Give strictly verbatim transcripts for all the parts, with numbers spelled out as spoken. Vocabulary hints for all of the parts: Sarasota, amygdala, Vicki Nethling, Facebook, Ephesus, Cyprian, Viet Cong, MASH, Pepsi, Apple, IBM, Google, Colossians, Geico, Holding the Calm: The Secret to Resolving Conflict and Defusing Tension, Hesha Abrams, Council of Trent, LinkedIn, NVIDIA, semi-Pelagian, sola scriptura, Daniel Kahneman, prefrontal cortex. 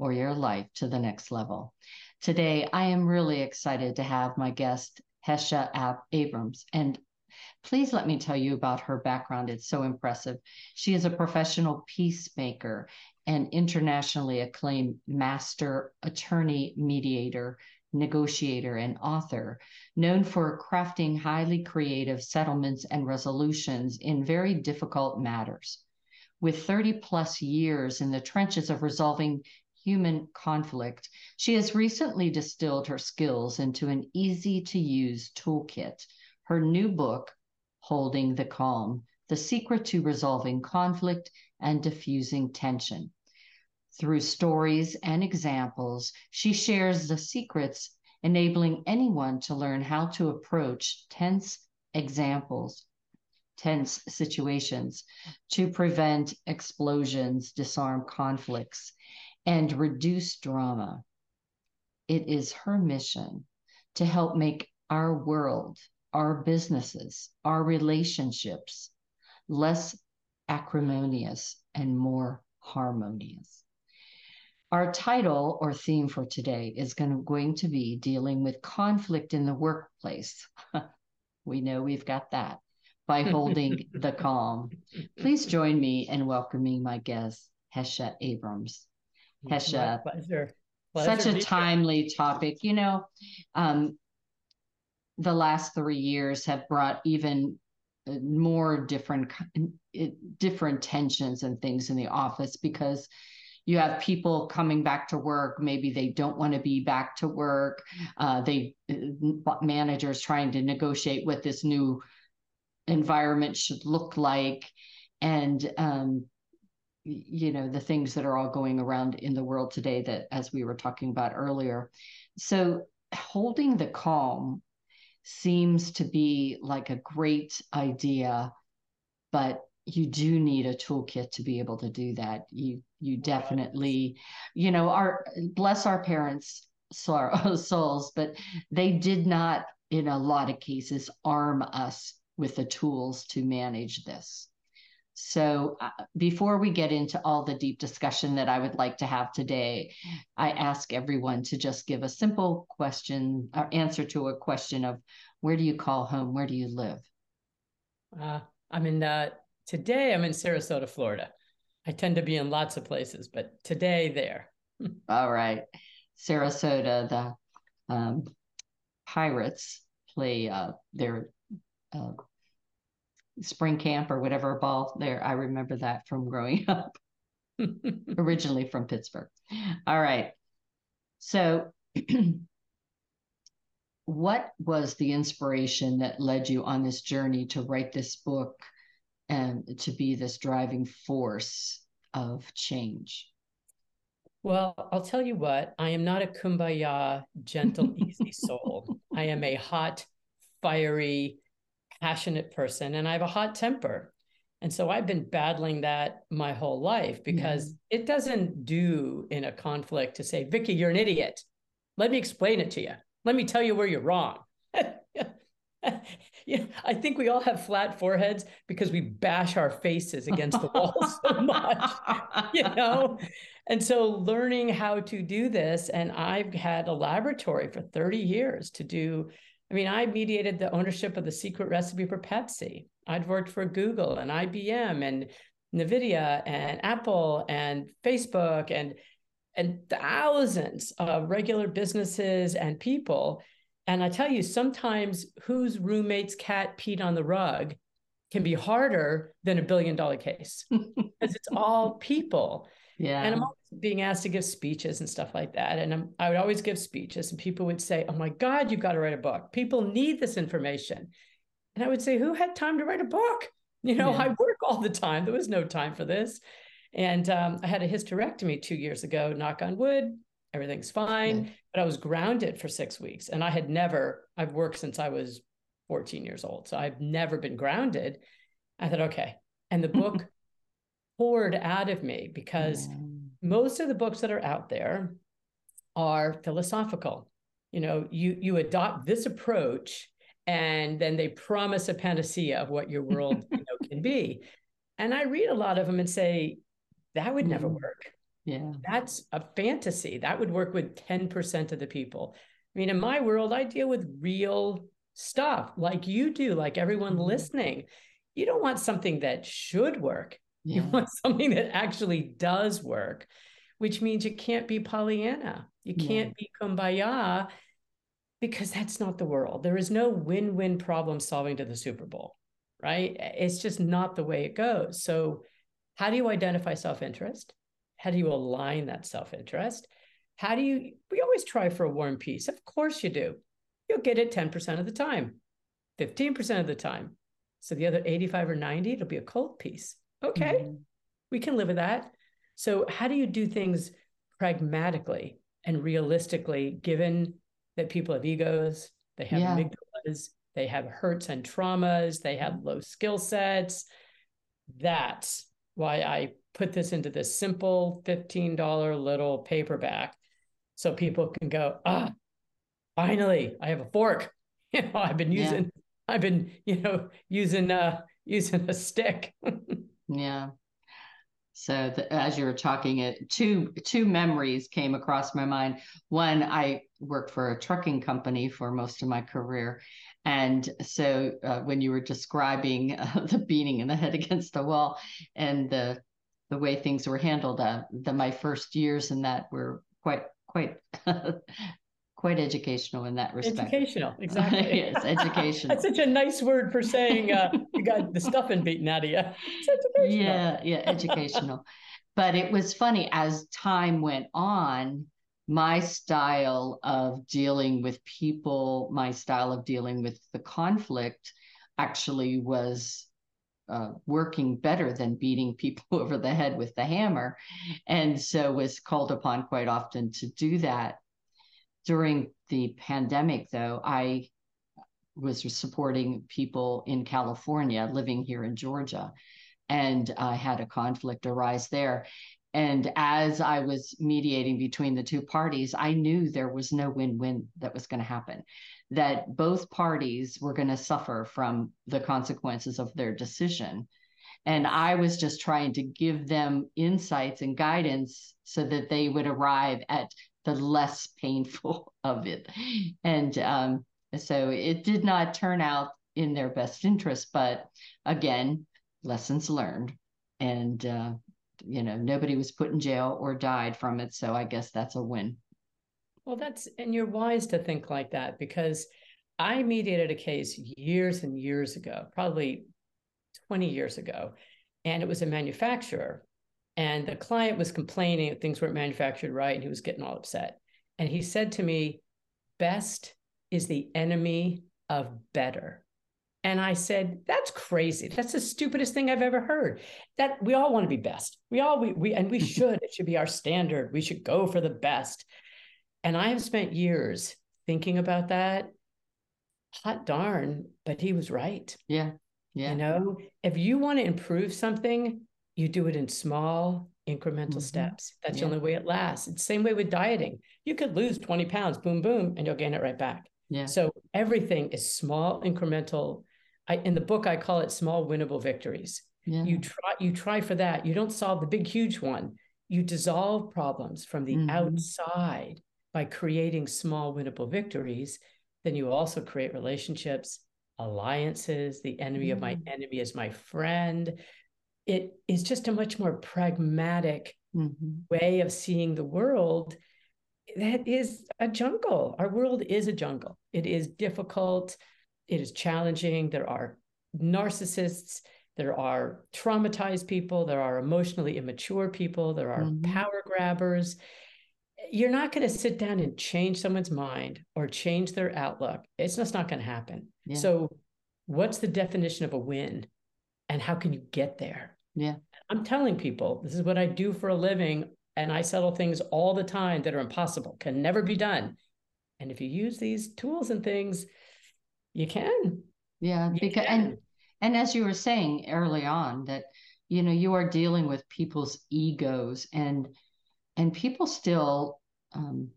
or your life to the next level. Today, I am really excited to have my guest, Hesha Ab- Abrams. And please let me tell you about her background. It's so impressive. She is a professional peacemaker and internationally acclaimed master attorney, mediator, negotiator, and author, known for crafting highly creative settlements and resolutions in very difficult matters. With thirty plus years in the trenches of resolving human conflict, she has recently distilled her skills into an easy-to-use toolkit. Her new book, Holding the Calm: The Secret to Resolving Conflict and Defusing Tension. Through stories and examples, she shares the secrets enabling anyone to learn how to approach tense examples, tense situations, to prevent explosions, disarm conflicts, and reduce drama. It is her mission to help make our world, our businesses, our relationships less acrimonious and more harmonious. Our title or theme for today is going to be dealing with conflict in the workplace. We know we've got that by holding the calm. Please join me in welcoming my guest, Hesha Abrams. Hesha, pleasure. Pleasure. Such a timely topic. You know, um, the last three years have brought even more different different tensions and things in the office, because you have people coming back to work. Maybe they don't want to be back to work. Uh, they managers trying to negotiate what this new environment should look like, and um, you know, the things that are all going around in the world today that, as we were talking about earlier. So holding the calm seems to be like a great idea, but you do need a toolkit to be able to do that. You, you definitely, you know, our, bless our parents' souls, but they did not, in a lot of cases, arm us with the tools to manage this. So uh, before we get into all the deep discussion that I would like to have today, I ask everyone to just give a simple question or answer to a question of, where do you call home? Where do you live? Uh, I'm in, uh, today I'm in Sarasota, Florida. I tend to be in lots of places, but today there. All right. Sarasota, the um, Pirates play uh, their uh spring camp or whatever ball there. I remember that from growing up, originally from Pittsburgh. All right. So what was the inspiration that led you on this journey to write this book and to be this driving force of change? Well, I'll tell you what, I am not a kumbaya, gentle, easy soul. I am a hot, fiery, passionate person, and I have a hot temper. And so I've been battling that my whole life, because yeah. It doesn't do in a conflict to say, Vicki, you're an idiot. Let me explain it to you. Let me tell you where you're wrong. Yeah, I think we all have flat foreheads because we bash our faces against the wall so much, you know? And so learning how to do this, and I've had a laboratory for thirty years to do. I mean, I mediated the ownership of the secret recipe for Pepsi. I'd worked for Google and I B M and NVIDIA and Apple and Facebook and and thousands of regular businesses and people. And I tell you, sometimes whose roommate's cat peed on the rug can be harder than a billion dollar case because it's all people. Yeah. And I'm always being asked to give speeches and stuff like that. And I'm, I would always give speeches and people would say, oh my God, you've got to write a book. People need this information. And I would say, who had time to write a book? You know, yeah. I work all the time. There was no time for this. And um, I had a hysterectomy two years ago, knock on wood, everything's fine. Yeah. But I was grounded for six weeks and I had never, I've worked since I was fourteen years old. So I've never been grounded. I thought, okay. And the book poured out of me because yeah. most of the books that are out there are philosophical. You know, you you adopt this approach and then they promise a panacea of what your world you know, can be. And I read a lot of them and say, that would never work. Yeah, that's a fantasy. That would work with ten percent of the people. I mean, in my world, I deal with real stuff like you do, like everyone listening. You don't want something that should work. Yeah. You want something that actually does work, which means you can't be Pollyanna. You can't yeah. be kumbaya because that's not the world. There is no win-win problem solving to the Super Bowl, right? It's just not the way it goes. So how do you identify self-interest? How do you align that self-interest? How do you, we always try for a war and peace. Of course you do. You'll get it ten percent of the time, fifteen percent of the time. So the other eighty-five or ninety, it'll be a cold peace. Okay, mm-hmm. we can live with that. So how do you do things pragmatically and realistically, given that people have egos, they have yeah. amygdalas, they have hurts and traumas, they have low skill sets. That's why I put this into this simple fifteen dollars little paperback so people can go, ah, finally, I have a fork. You know, I've been using, yeah. I've been, you know, using uh, using a stick. Yeah. So the, as you were talking, it two two memories came across my mind. One, I worked for a trucking company for most of my career, and so uh, when you were describing uh, the beating in the head against the wall and the the way things were handled, uh, the my first years in that were quite quite. Quite educational in that respect. Educational, exactly. Yes, educational. That's such a nice word for saying uh, you got the stuffing beaten out of you. It's educational. Yeah, yeah, educational. But it was funny, as time went on, my style of dealing with people, my style of dealing with the conflict actually was Uh, working better than beating people over the head with the hammer. And so was called upon quite often to do that. During the pandemic, though, I was supporting people in California living here in Georgia, and I had a conflict arise there. And as I was mediating between the two parties, I knew there was no win-win that was going to happen, that both parties were going to suffer from the consequences of their decision. And I was just trying to give them insights and guidance so that they would arrive at the less painful of it. And um, so it did not turn out in their best interest, but again, lessons learned. And, uh, you know, nobody was put in jail or died from it. So I guess that's a win. Well, that's, and you're wise to think like that, because I mediated a case years and years ago, probably twenty years ago, and it was a manufacturer. And the client was complaining that things weren't manufactured right, and he was getting all upset. And he said to me, best is the enemy of better. And I said, that's crazy. That's the stupidest thing I've ever heard. That we all want to be best. We all, we, we and we should, it should be our standard. We should go for the best. And I have spent years thinking about that. Hot darn, but he was right. Yeah, yeah. You know, if you want to improve something, you do it in small incremental mm-hmm. steps. That's yeah. the only way it lasts. It's the same way with dieting. You could lose twenty pounds, boom, boom, and you'll gain it right back. Yeah. So everything is small incremental. I, in the book, I call it small winnable victories. Yeah. You try, you try for that. You don't solve the big, huge one. You dissolve problems from the mm-hmm. outside by creating small winnable victories. Then you also create relationships, alliances. The enemy mm-hmm. of my enemy is my friend. It is just a much more pragmatic mm-hmm. way of seeing the world that is a jungle. Our world is a jungle. It is difficult. It is challenging. There are narcissists. There are traumatized people. There are emotionally immature people. There are mm-hmm. power grabbers. You're not going to sit down and change someone's mind or change their outlook. It's just not going to happen. Yeah. So what's the definition of a win and how can you get there? Yeah. I'm telling people, this is what I do for a living. And I settle things all the time that are impossible, can never be done. And if you use these tools and things, you can. Yeah. You because can. And and as you were saying early on that, you know, you are dealing with people's egos and and people still, um,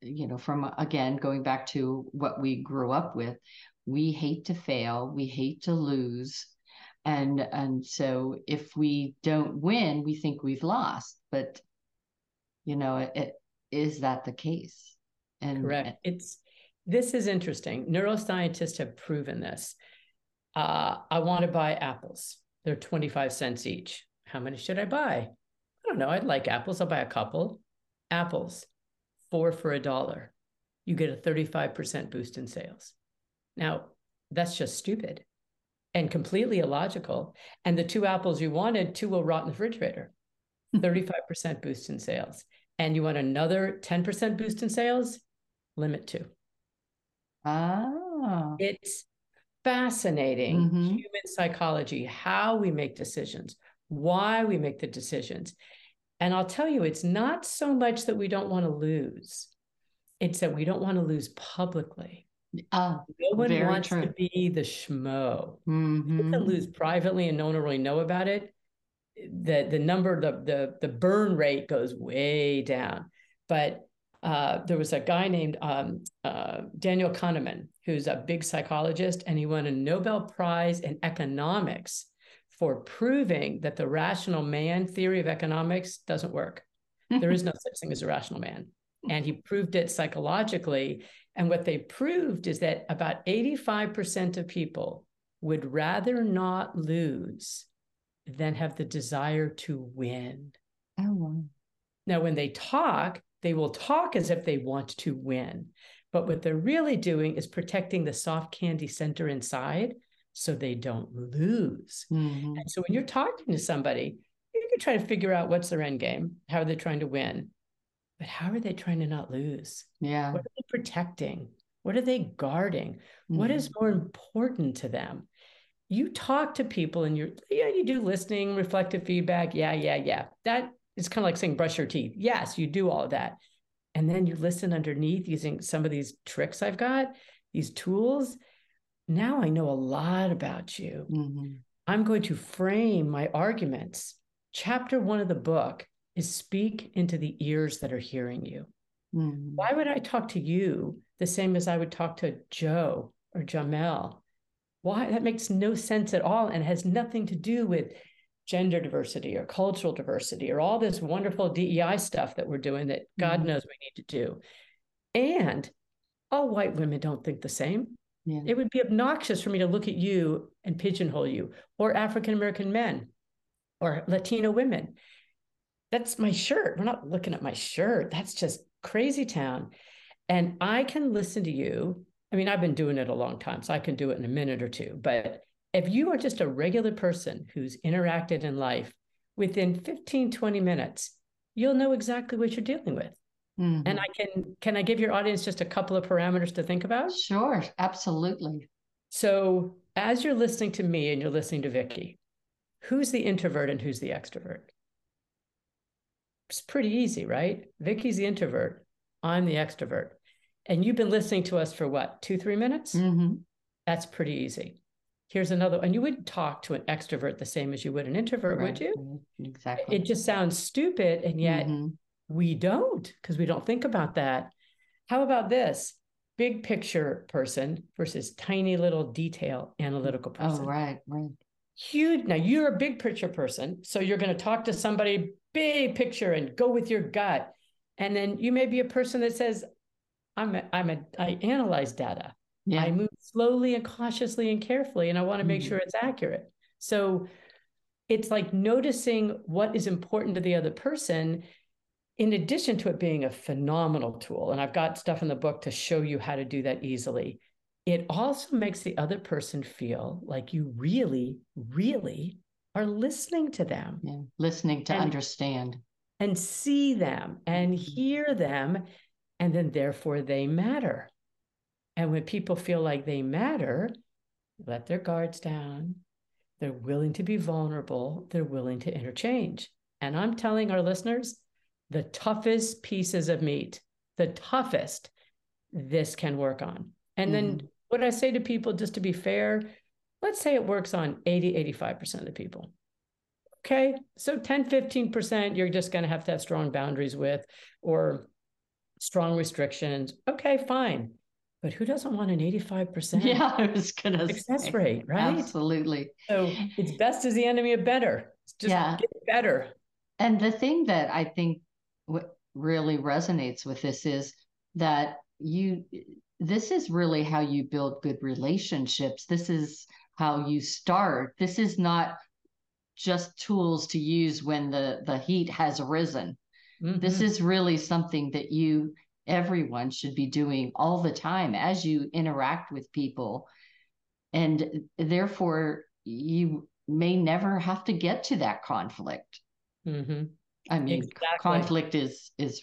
you know, from, again, going back to what we grew up with, we hate to fail, we hate to lose. And and so if we don't win, we think we've lost. But, you know, it, it, is that the case? And correct. It's this is interesting. Neuroscientists have proven this. Uh, I want to buy apples. They're twenty-five cents each. How many should I buy? I don't know. I'd like apples. I'll buy a couple. Apples, four for a dollar. You get a thirty-five percent boost in sales. Now, that's just stupid and completely illogical. And the two apples you wanted, two will rot in the refrigerator. thirty-five percent boost in sales. And you want another ten percent boost in sales? Limit two. Ah. It's fascinating mm-hmm. human psychology, how we make decisions, why we make the decisions. And I'll tell you, it's not so much that we don't want to lose. It's that we don't want to lose publicly. Uh, no one wants true. to be the schmo. Mm-hmm. You can lose privately and no one will really know about it. The, the number, the, the, the burn rate goes way down. But uh, there was a guy named um, uh, Daniel Kahneman, who's a big psychologist, and he won a Nobel Prize in economics for proving that the rational man theory of economics doesn't work. There is no such thing as a rational man. And he proved it psychologically. And what they proved is that about eighty-five percent of people would rather not lose than have the desire to win. Oh, wow. Now, when they talk, they will talk as if they want to win. But what they're really doing is protecting the soft candy center inside so they don't lose. Mm-hmm. And so when you're talking to somebody, you can try to figure out what's their end game. How are they trying to win? But how are they trying to not lose? Yeah. What are they protecting? What are they guarding? Mm-hmm. What is more important to them? You talk to people and you're, yeah, you do listening, reflective feedback. Yeah, yeah, yeah. That is kind of like saying brush your teeth. Yes, you do all of that. And then you listen underneath using some of these tricks I've got, these tools. Now I know a lot about you. Mm-hmm. I'm going to frame my arguments. Chapter one of the book is speak into the ears that are hearing you. Mm-hmm. Why would I talk to you the same as I would talk to Joe or Jamel? Why? That makes no sense at all and has nothing to do with gender diversity or cultural diversity or all this wonderful D E I stuff that we're doing that God mm-hmm. knows we need to do. And all white women don't think the same. Yeah. It would be obnoxious for me to look at you and pigeonhole you, or African-American men or Latino women. That's my shirt. We're not looking at my shirt. That's just crazy town. And I can listen to you. I mean, I've been doing it a long time, so I can do it in a minute or two. But if you are just a regular person who's interacted in life, within fifteen, twenty minutes, you'll know exactly what you're dealing with. Mm-hmm. And I can, can I give your audience just a couple of parameters to think about? Sure, absolutely. So as you're listening to me and you're listening to Vicki, who's the introvert and who's the extrovert? It's pretty easy, right? Vicki's the introvert. I'm the extrovert. And you've been listening to us for what, two, three minutes? Mm-hmm. That's pretty easy. Here's another. And you would talk to an extrovert the same as you would an introvert, right. Would you? Exactly. It just sounds stupid. And yet mm-hmm. we don't, because we don't think about that. How about this? Big picture person versus tiny little detail analytical person. Oh, right, right. Huge. Now you're a big picture person. So you're going to talk to somebody big picture and go with your gut. And then you may be a person that says, I'm a, I'm a, I analyze data. Yeah. I move slowly and cautiously and carefully, and I want to make mm-hmm. sure it's accurate. So It's like noticing what is important to the other person, in addition to it being a phenomenal tool. And I've got stuff in the book to show you how to do that easily. It also makes the other person feel like you really, really are listening to them. Yeah, listening to and, understand. And see them and hear them. And then therefore they matter. And when people feel like they matter, let their guards down. They're willing to be vulnerable. They're willing to interchange. And I'm telling our listeners, the toughest pieces of meat, the toughest, this can work on. And mm. then what I say to people, just to be fair, let's say it works on eighty, eighty-five percent of the people. Okay, so ten, fifteen percent, you're just going to have to have strong boundaries with or strong restrictions. Okay, fine. But who doesn't want an eighty-five percent yeah, I was gonna success say. Rate, right? Absolutely. So it's best is the enemy of better. It's just yeah. get better. And the thing that I think what really resonates with this is that you, this is really how you build good relationships. This is how you start. This is not just tools to use when the, the heat has arisen. Mm-hmm. This is really something that you... everyone should be doing all the time as you interact with people. And therefore, you may never have to get to that conflict. Mm-hmm. I mean, exactly. conflict is is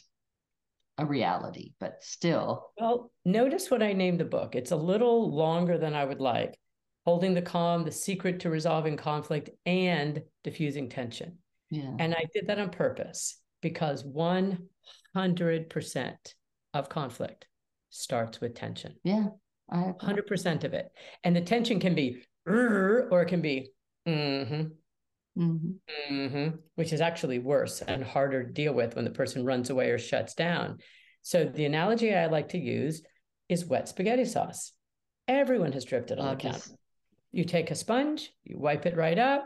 a reality, but still. Well, notice what I named the book. It's a little longer than I would like. Holding the Calm, The Secret to Resolving Conflict and Defusing Tension. Yeah. And I did that on purpose because one hundred percent of conflict starts with tension. Yeah. I one hundred percent of it. And the tension can be, or it can be, mm-hmm, mm-hmm. Mm-hmm, which is actually worse and harder to deal with when the person runs away or shuts down. So the analogy I like to use is wet spaghetti sauce. Everyone has dripped it on Obvious. The counter. You take a sponge, you wipe it right up.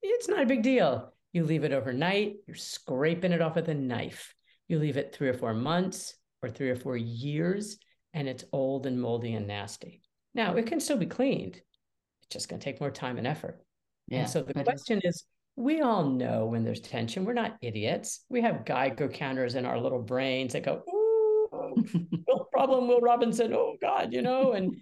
It's not a big deal. You leave it overnight. You're scraping it off with a knife. You leave it three or four months. Or three or four years, and it's old and moldy and nasty. Now, it can still be cleaned. It's just going to take more time and effort. Yeah, and so the question is, we all know when there's tension, we're not idiots. We have Geico counters in our little brains that go, ooh, no problem, Will Robinson, oh God, you know, and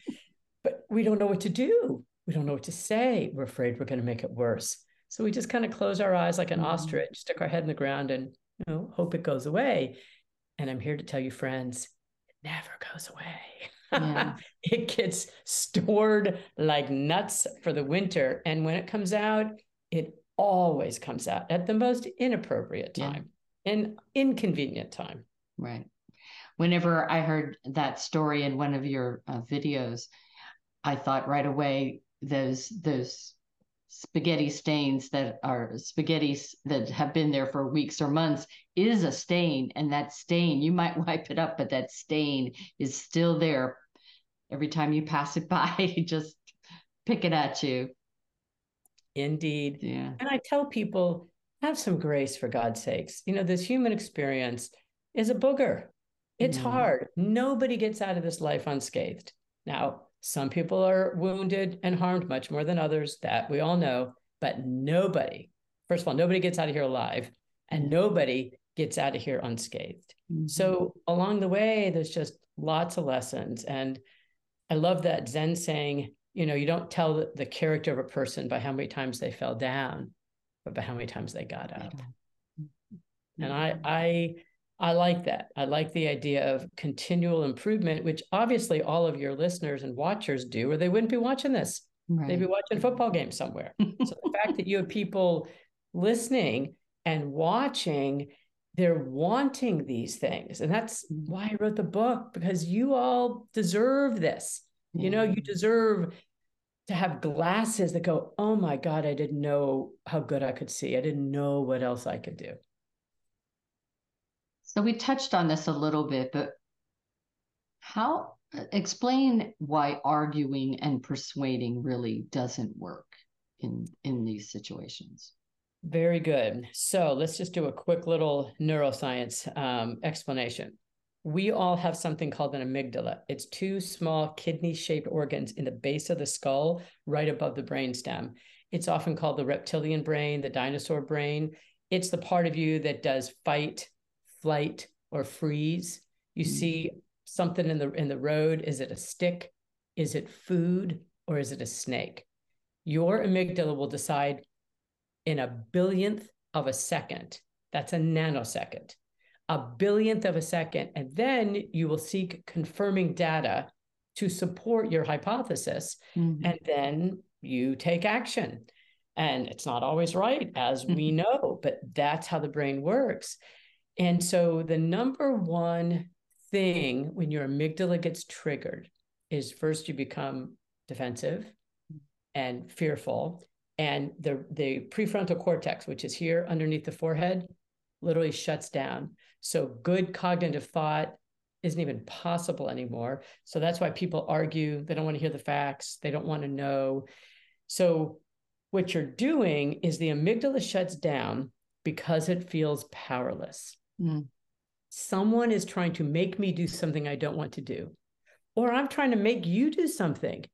but we don't know what to do. We don't know what to say. We're afraid we're going to make it worse. So we just kind of close our eyes like an mm-hmm. ostrich, stick our head in the ground and, you know, hope it goes away. And I'm here to tell you, friends, it never goes away. Yeah. It gets stored like nuts for the winter. And when it comes out, it always comes out at the most inappropriate time yeah. and inconvenient time. Right. Whenever I heard that story in one of your uh, videos, I thought right away, those those spaghetti stains that are spaghetti that have been there for weeks or months is a stain. And that stain, you might wipe it up, but that stain is still there. Every time you pass it by, just pick it at you. Indeed. Yeah. And I tell people, have some grace for God's sakes. You know, this human experience is a booger. It's mm. hard. Nobody gets out of this life unscathed. Now, some people are wounded and harmed much more than others, that we all know, but nobody, first of all, nobody gets out of here alive and nobody gets out of here unscathed. Mm-hmm. So along the way, there's just lots of lessons. And I love that Zen saying, you know, you don't tell the character of a person by how many times they fell down, but by how many times they got up. Mm-hmm. And I, I, I like that. I like the idea of continual improvement, which obviously all of your listeners and watchers do, or they wouldn't be watching this. Right. They'd be watching a football game somewhere. So the fact that you have people listening and watching, they're wanting these things. And that's why I wrote the book, because you all deserve this. You know, you deserve to have glasses that go, oh my God, I didn't know how good I could see. I didn't know what else I could do. So we touched on this a little bit, but how, explain why arguing and persuading really doesn't work in, in these situations. Very good. So let's just do a quick little neuroscience um, explanation. We all have something called an amygdala. It's two small kidney-shaped organs in the base of the skull, right above the brainstem. It's often called the reptilian brain, the dinosaur brain. It's the part of you that does fight, flight, or freeze. You see something in the in the road. Is it a stick? Is it food? Or is it a snake? Your amygdala will decide in a billionth of a second. That's a nanosecond, a billionth of a second. And then you will seek confirming data to support your hypothesis. Mm-hmm. And then you take action. And it's not always right, as we know, but that's how the brain works. And so the number one thing when your amygdala gets triggered is first you become defensive and fearful. And the, the prefrontal cortex, which is here underneath the forehead, literally shuts down. So good cognitive thought isn't even possible anymore. So that's why people argue. They don't want to hear the facts. They don't want to know. So what you're doing is the amygdala shuts down because it feels powerless. Mm. Someone is trying to make me do something I don't want to do, or I'm trying to make you do something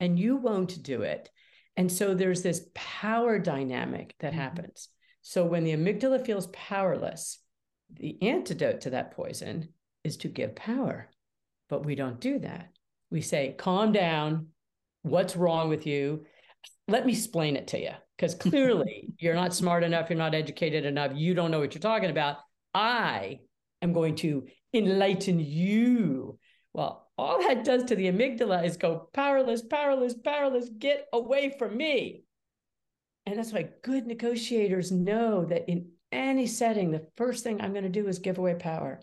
and you won't do it. And so there's this power dynamic that happens. So when the amygdala feels powerless, the antidote to that poison is to give power, but we don't do that. We say, calm down. What's wrong with you? Let me explain it to you, because clearly you're not smart enough. You're not educated enough. You don't know what you're talking about. I am going to enlighten you. Well, all that does to the amygdala is go powerless, powerless, powerless, get away from me. And that's why good negotiators know that in any setting, the first thing I'm going to do is give away power.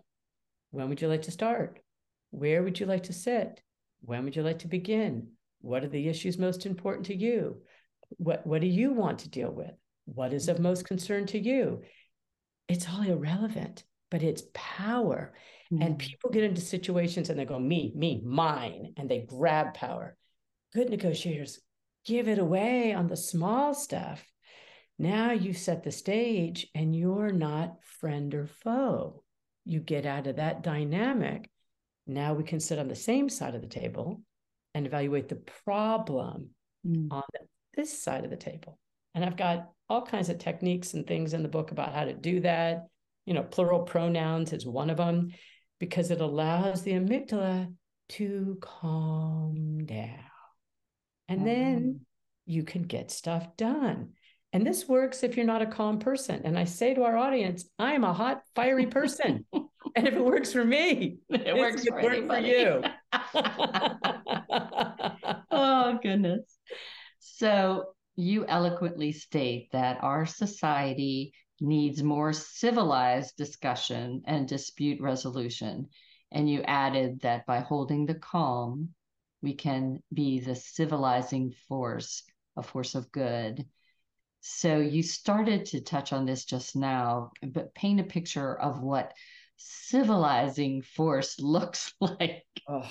When would you like to start? Where would you like to sit? When would you like to begin? What are the issues most important to you? What, what do you want to deal with? What is of most concern to you? It's all irrelevant, but it's power. And people get into situations and they go, me, me, mine, and they grab power. Good negotiators give it away on the small stuff. Now you set the stage and you're not friend or foe. You get out of that dynamic. Now we can sit on the same side of the table and evaluate the problem mm. on this side of the table. And I've got all kinds of techniques and things in the book about how to do that. You know, plural pronouns is one of them, because it allows the amygdala to calm down. And then you can get stuff done. And this works if you're not a calm person. And I say to our audience, I am a hot, fiery person. And if it works for me, it works for, work for you. Oh, goodness. So you eloquently state that our society needs more civilized discussion and dispute resolution. And you added that by holding the calm, we can be the civilizing force, a force of good. So you started to touch on this just now, but paint a picture of what civilizing force looks like. Oh,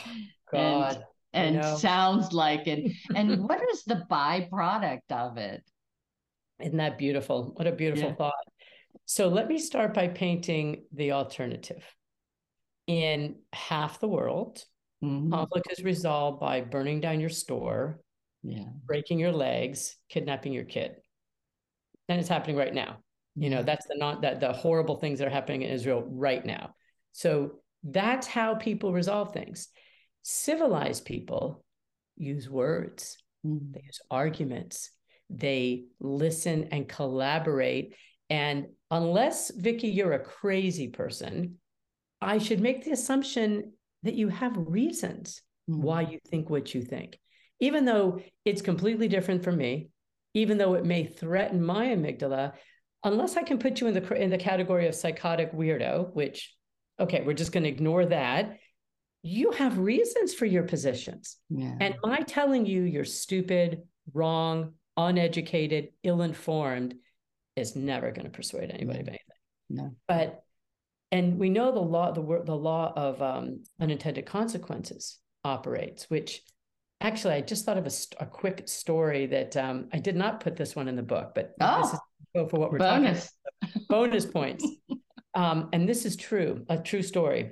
God. And, and sounds like, and, and what is the byproduct of it? Isn't that beautiful? What a beautiful yeah. thought. So let me start by painting the alternative. In half the world, mm-hmm. conflict is resolved by burning down your store, yeah. breaking your legs, kidnapping your kid. And it's happening right now. You know, that's the not that the horrible things that are happening in Israel right now. So that's how people resolve things. Civilized people use words, mm-hmm. they use arguments, they listen and collaborate. And unless, Vicki, you're a crazy person, I should make the assumption that you have reasons mm-hmm. why you think what you think, even though it's completely different from me, even though it may threaten my amygdala, unless I can put you in the in the category of psychotic weirdo, which, okay, we're just going to ignore that. You have reasons for your positions. Yeah. And my telling you you're stupid, wrong, uneducated, ill-informed is never going to persuade anybody of anything. No. But, and we know the law, the the law of um, unintended consequences operates, which actually I just thought of a, a quick story that um, I did not put this one in the book, but oh, this is for what we're bonus. talking about. Bonus points. Um, and this is true, a true story.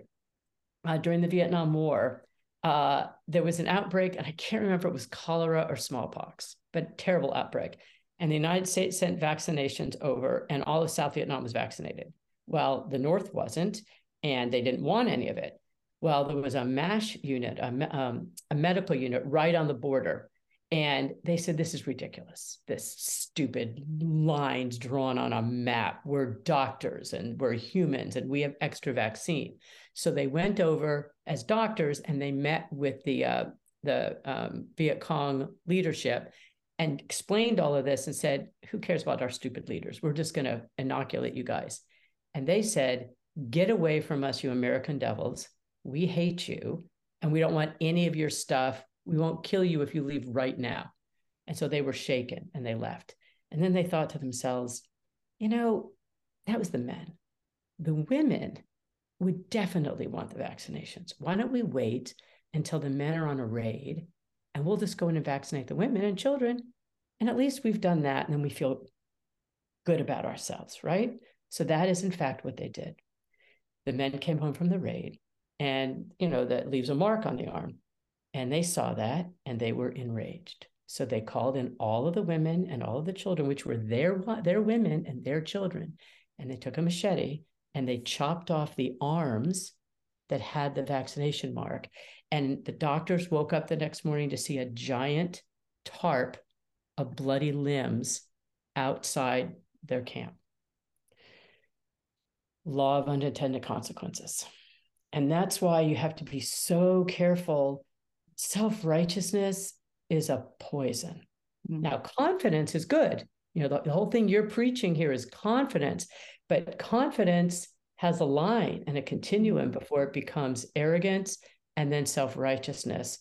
Uh, during the Vietnam War, uh, there was an outbreak, and I can't remember if it was cholera or smallpox, but terrible outbreak. And the United States sent vaccinations over, and all of South Vietnam was vaccinated. Well, the North wasn't, and they didn't want any of it. Well, there was a MASH unit, a, um, a medical unit right on the border. And they said, this is ridiculous. This stupid lines drawn on a map. We're doctors and we're humans and we have extra vaccine. So they went over as doctors and they met with the uh, the um, Viet Cong leadership and explained all of this and said, who cares about our stupid leaders? We're just going to inoculate you guys. And they said, get away from us, you American devils. We hate you and we don't want any of your stuff. We won't kill you if you leave right now. And so they were shaken and they left. And then they thought to themselves, you know, that was the men. The women would definitely want the vaccinations. Why don't we wait until the men are on a raid and we'll just go in and vaccinate the women and children. And at least we've done that. And then we feel good about ourselves, right? So that is in fact what they did. The men came home from the raid and, you know, that leaves a mark on the arm. And they saw that and they were enraged. So they called in all of the women and all of the children, which were their, their women and their children. And they took a machete and they chopped off the arms that had the vaccination mark. And the doctors woke up the next morning to see a giant tarp of bloody limbs outside their camp. Law of unintended consequences. And that's why you have to be so careful. Self-righteousness is a poison. Mm-hmm. Now, confidence is good. You know, the, the whole thing you're preaching here is confidence, but confidence has a line and a continuum before it becomes arrogance and then self-righteousness.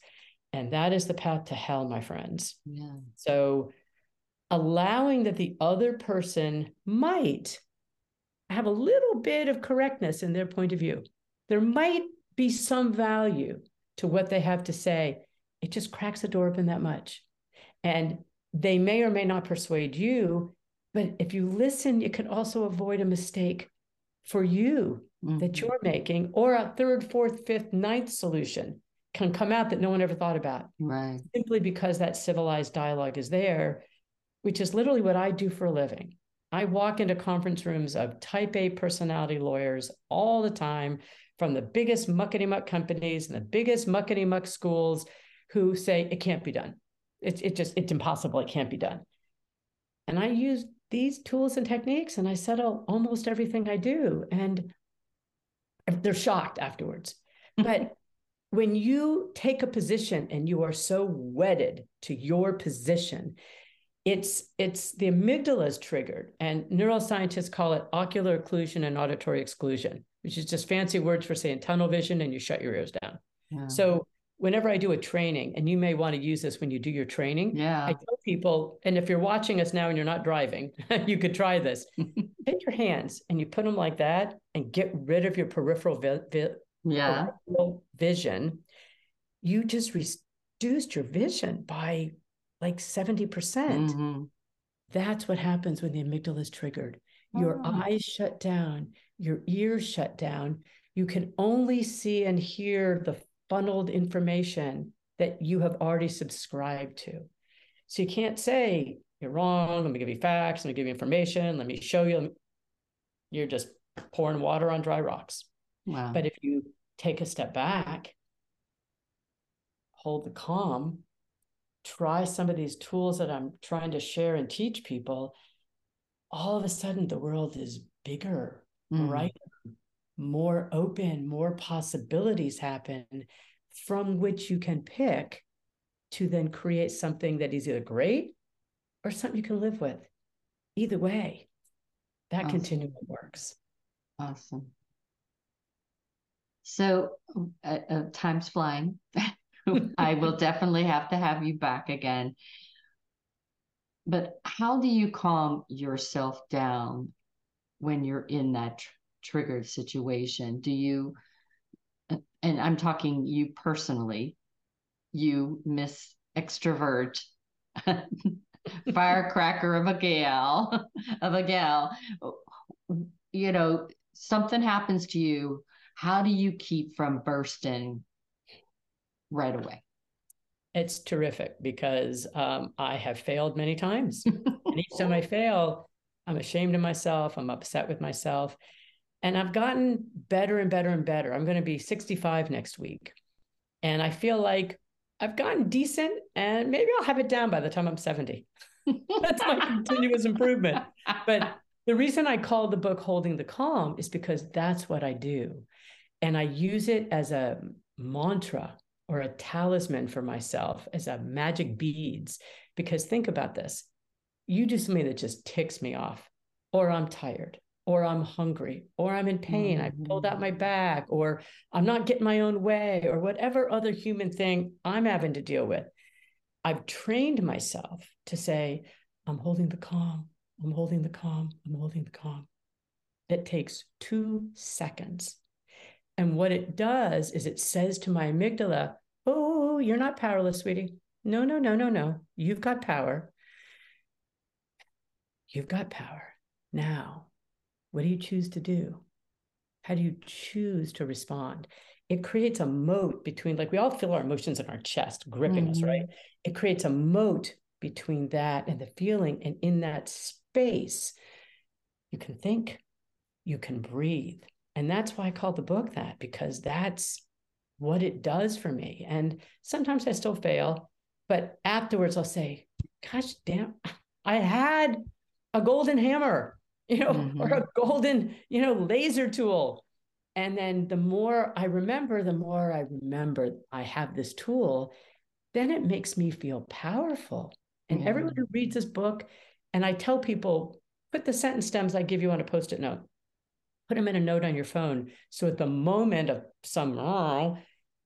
And that is the path to hell, my friends. Yeah. So allowing that the other person might have a little bit of correctness in their point of view. There might be some value to what they have to say. It just cracks the door open that much. And they may or may not persuade you, but if you listen, you can also avoid a mistake for you mm-hmm. that you're making, or a third, fourth, fifth, ninth solution can come out that no one ever thought about. Right. Simply because that civilized dialogue is there, which is literally what I do for a living. I walk into conference rooms of type A personality lawyers all the time, from the biggest muckety-muck companies and the biggest muckety-muck schools, who say it can't be done. It's it just, it's impossible, it can't be done. And I use these tools and techniques and I settle almost everything I do. And they're shocked afterwards. But when you take a position and you are so wedded to your position, It's it's the amygdala is triggered, and neuroscientists call it ocular occlusion and auditory exclusion, which is just fancy words for saying tunnel vision and you shut your ears down. Yeah. So whenever I do a training, and you may want to use this when you do your training, yeah. I tell people, and if you're watching us now and you're not driving, you could try this. Take your hands and you put them like that and get rid of your peripheral vi- vi- yeah. peripheral vision. You just reduced your vision by like seventy percent. Mm-hmm. That's what happens when the amygdala is triggered. Your oh. eyes shut down, your ears shut down. You can only see and hear the funneled information that you have already subscribed to. So you can't say, you're wrong, let me give you facts, let me give you information, let me show you. You're just pouring water on dry rocks. Wow. But if you take a step back, hold the calm, try some of these tools that I'm trying to share and teach people, all of a sudden the world is bigger, mm. brighter, more open, more possibilities happen from which you can pick to then create something that is either great or something you can live with. Either way, that awesome. Continuum works. Awesome. So uh, uh, time's flying. I will definitely have to have you back again. But how do you calm yourself down when you're in that tr- triggered situation? Do you, and I'm talking you personally, you Miss Extrovert, firecracker of a gal, of a gal, you know, something happens to you. How do you keep from bursting right away? It's terrific because um, I have failed many times. And each time I fail, I'm ashamed of myself. I'm upset with myself. And I've gotten better and better and better. I'm going to be sixty-five next week. And I feel like I've gotten decent and maybe I'll have it down by the time I'm seventy. That's my continuous improvement. But the reason I call the book Holding the Calm is because that's what I do. And I use it as a mantra or a talisman for myself, as a magic beads. Because think about this. You do something that just ticks me off, or I'm tired, or I'm hungry, or I'm in pain, mm-hmm. I pulled out my back, or I'm not getting my own way, or whatever other human thing I'm having to deal with. I've trained myself to say, I'm holding the calm, I'm holding the calm, I'm holding the calm. It takes two seconds. And what it does is it says to my amygdala, oh, you're not powerless, sweetie. No, no, no, no, no. You've got power. You've got power. Now, what do you choose to do? How do you choose to respond? It creates a moat between, like we all feel our emotions in our chest gripping mm-hmm. us, right? It creates a moat between that and the feeling. And in that space, you can think, you can breathe. And that's why I called the book that, because that's what it does for me. And sometimes I still fail, but afterwards I'll say, gosh, damn, I had a golden hammer, you know, mm-hmm. or a golden, you know, laser tool. And then the more I remember, the more I remember I have this tool, then it makes me feel powerful. And mm-hmm. everyone who reads this book, and I tell people, put the sentence stems I give you on a Post-it note. Put them in a note on your phone. So at the moment of some wrong,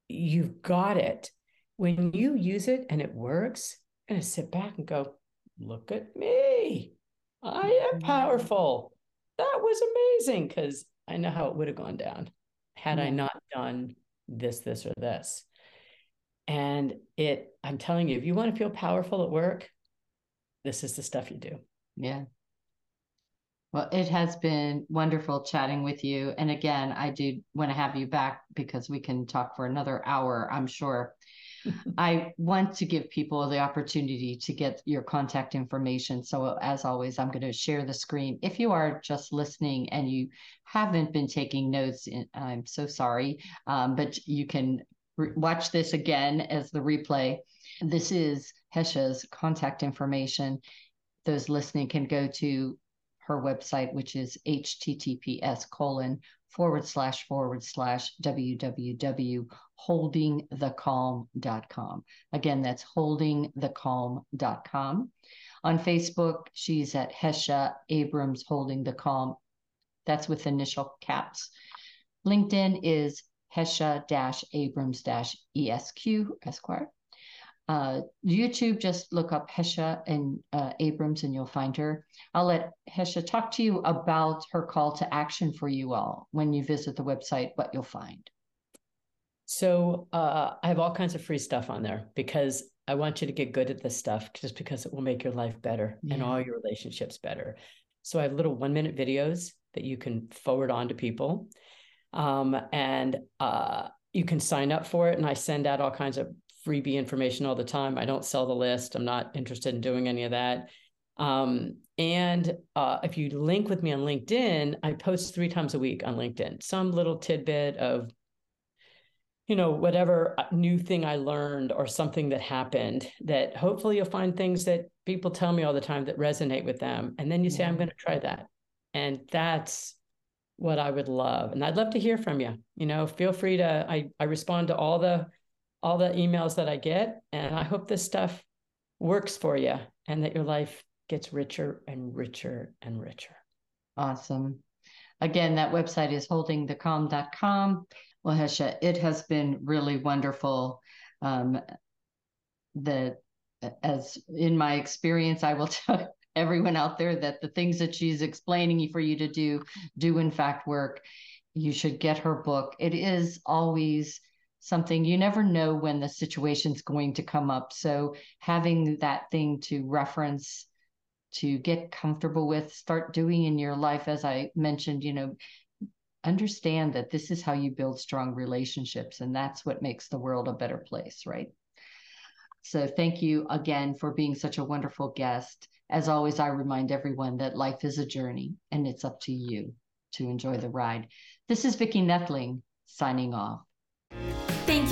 you've got it. When you use it and it works, I'm going to sit back and go, look at me. I am powerful. That was amazing, because I know how it would have gone down had I not done this, this, or this. And it, I'm telling you, if you want to feel powerful at work, this is the stuff you do. Yeah. Well, it has been wonderful chatting with you. And again, I do want to have you back because we can talk for another hour, I'm sure. I want to give people the opportunity to get your contact information. So as always, I'm going to share the screen. If you are just listening and you haven't been taking notes, I'm so sorry, um, but you can re- watch this again as the replay. This is Hesha's contact information. Those listening can go to her website, which is https colon forward slash forward slash www.holdingthecalm.com. Again, that's holding the calm dot com. On Facebook, she's at Hesha Abrams Holding the Calm. That's with initial caps. LinkedIn is Hesha-Abrams-Esq, Esquire. Uh, YouTube, just look up Hesha and uh, Abrams and you'll find her. I'll let Hesha talk to you about her call to action for you all when you visit the website, what you'll find. So uh, I have all kinds of free stuff on there because I want you to get good at this stuff just because it will make your life better yeah. and all your relationships better. So I have little one minute videos that you can forward on to people. Um, and uh, you can sign up for it. And I send out all kinds of freebie information all the time. I don't sell the list. I'm not interested in doing any of that. Um, and uh, if you link with me on LinkedIn, I post three times a week on LinkedIn, some little tidbit of, you know, whatever new thing I learned or something that happened that hopefully you'll find things that people tell me all the time that resonate with them. And then you say, yeah. I'm going to try that. And that's what I would love. And I'd love to hear from you. You know, feel free to, I, I respond to all the all the emails that I get. And I hope this stuff works for you and that your life gets richer and richer and richer. Awesome. Again, that website is holding the calm dot com. Well, Hesha, it has been really wonderful. Um, the, as in my experience, I will tell everyone out there that the things that she's explaining for you to do, do in fact work. You should get her book. It is always something you never know when the situation's going to come up. So having that thing to reference, to get comfortable with, start doing in your life, as I mentioned, you know, understand that this is how you build strong relationships. And that's what makes the world a better place, right? So thank you again for being such a wonderful guest. As always, I remind everyone that life is a journey and it's up to you to enjoy the ride. This is Vicki Nethling signing off. Thank